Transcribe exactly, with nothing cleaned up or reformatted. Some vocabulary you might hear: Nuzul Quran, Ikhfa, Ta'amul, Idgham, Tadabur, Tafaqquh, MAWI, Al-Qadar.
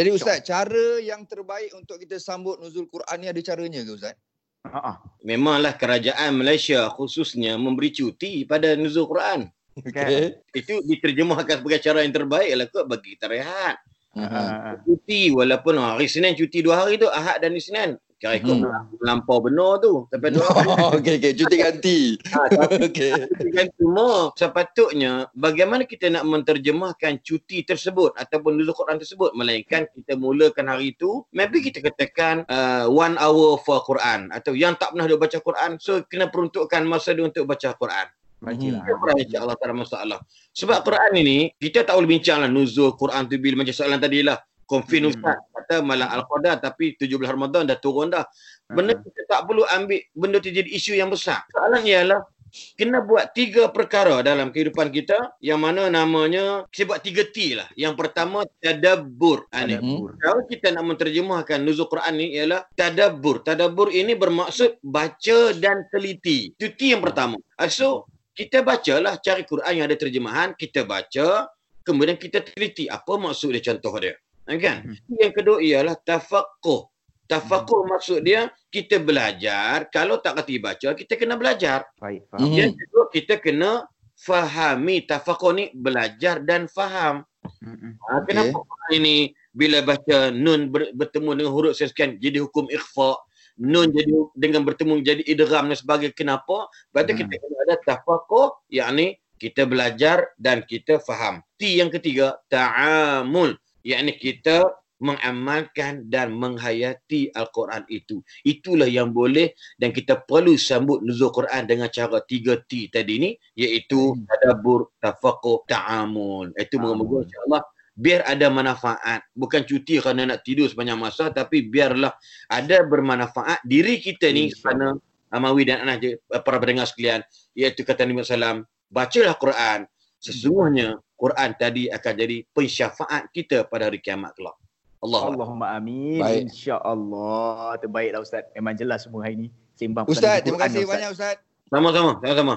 Jadi Ustaz, cara yang terbaik untuk kita sambut Nuzul Quran ni ada caranya ke Ustaz? Ha-ha. Memanglah kerajaan Malaysia khususnya memberi cuti pada Nuzul Quran. Okay. Itu diterjemahkan sebagai cara yang terbaik lah kot bagi kita rehat. Uh-huh. Cuti walaupun hari Senin cuti dua hari tu, Ahad dan Isnin. Kira ikut hmm. lampau benar tu. Sampai tu. Oh, okey okey, cuti ganti. Ha, okey. Cuti ganti semua. Sepatutnya bagaimana kita nak menterjemahkan cuti tersebut ataupun Nuzul Quran tersebut, melainkan kita mulakan hari itu, maybe kita katakan uh, one hour for Quran atau yang tak pernah dia baca Quran, so kena peruntukkan masa dia untuk baca Quran. Bagilah. Hmm. InsyaAllah tak ada masalah. Sebab Quran ini, kita tak boleh bincanglah Nuzul Quran tu bila macam soalan tadilah. Konfin hmm. Ustaz kata malam Al-Qadar tapi tujuh belas Ramadan dah turun dah. Benda hmm. kita tak perlu ambil benda tu jadi isu yang besar. Soalan ialah kena buat tiga perkara dalam kehidupan kita yang mana namanya, kita buat tiga T lah. Yang pertama, tadabur. Tadabur. Kalau kita nak menterjemahkan Nuzul Quran ni ialah tadabur. Tadabur ini bermaksud baca dan teliti. Itu T yang pertama. So, kita bacalah, cari Quran yang ada terjemahan, kita baca, kemudian kita teliti apa maksud dia, contoh dia. Kan? Yang kedua ialah tafaqquh. Tafaqquh hmm. maksud dia, kita belajar, kalau tak kerti baca, kita kena belajar. Baik, faham. Hmm. Yang kedua, kita kena fahami. Tafaqquh ni belajar dan faham. Hmm. Ha, kenapa okay. ini bila baca nun ber, bertemu dengan huruf sekian, jadi hukum ikhfa. Nun jadi dengan bertemu jadi idgham dan sebagainya. Kenapa? Berarti hmm. kita kena ada tafaqquh, yakni kita belajar dan kita faham. T yang ketiga, ta'amul, yakni kita mengamalkan dan menghayati Al-Quran itu. Itulah yang boleh dan kita perlu sambut Nuzul Quran dengan cara tiga T tadi ni, iaitu hmm. tadabur, tafaqquh, ta'amul. Itu moga-moga insya-Allah biar ada manfaat. Bukan cuti kerana nak tidur sepanjang masa, tapi biarlah ada bermanfaat diri kita ni kerana Amawi dan anak je, para pendengar sekalian, iaitu kata Nabi sallallahu alaihi wasallam, bacalah Quran. Sesungguhnya Quran tadi akan jadi pensyafaat kita pada hari kiamat kelak. Allah. Allahumma amin. Baik. Insya-Allah. Terbaiklah Ustaz. Memang jelas semua hari ni sembang Ustaz, terima kasih Ustaz. Banyak Ustaz. Sama-sama, sama-sama.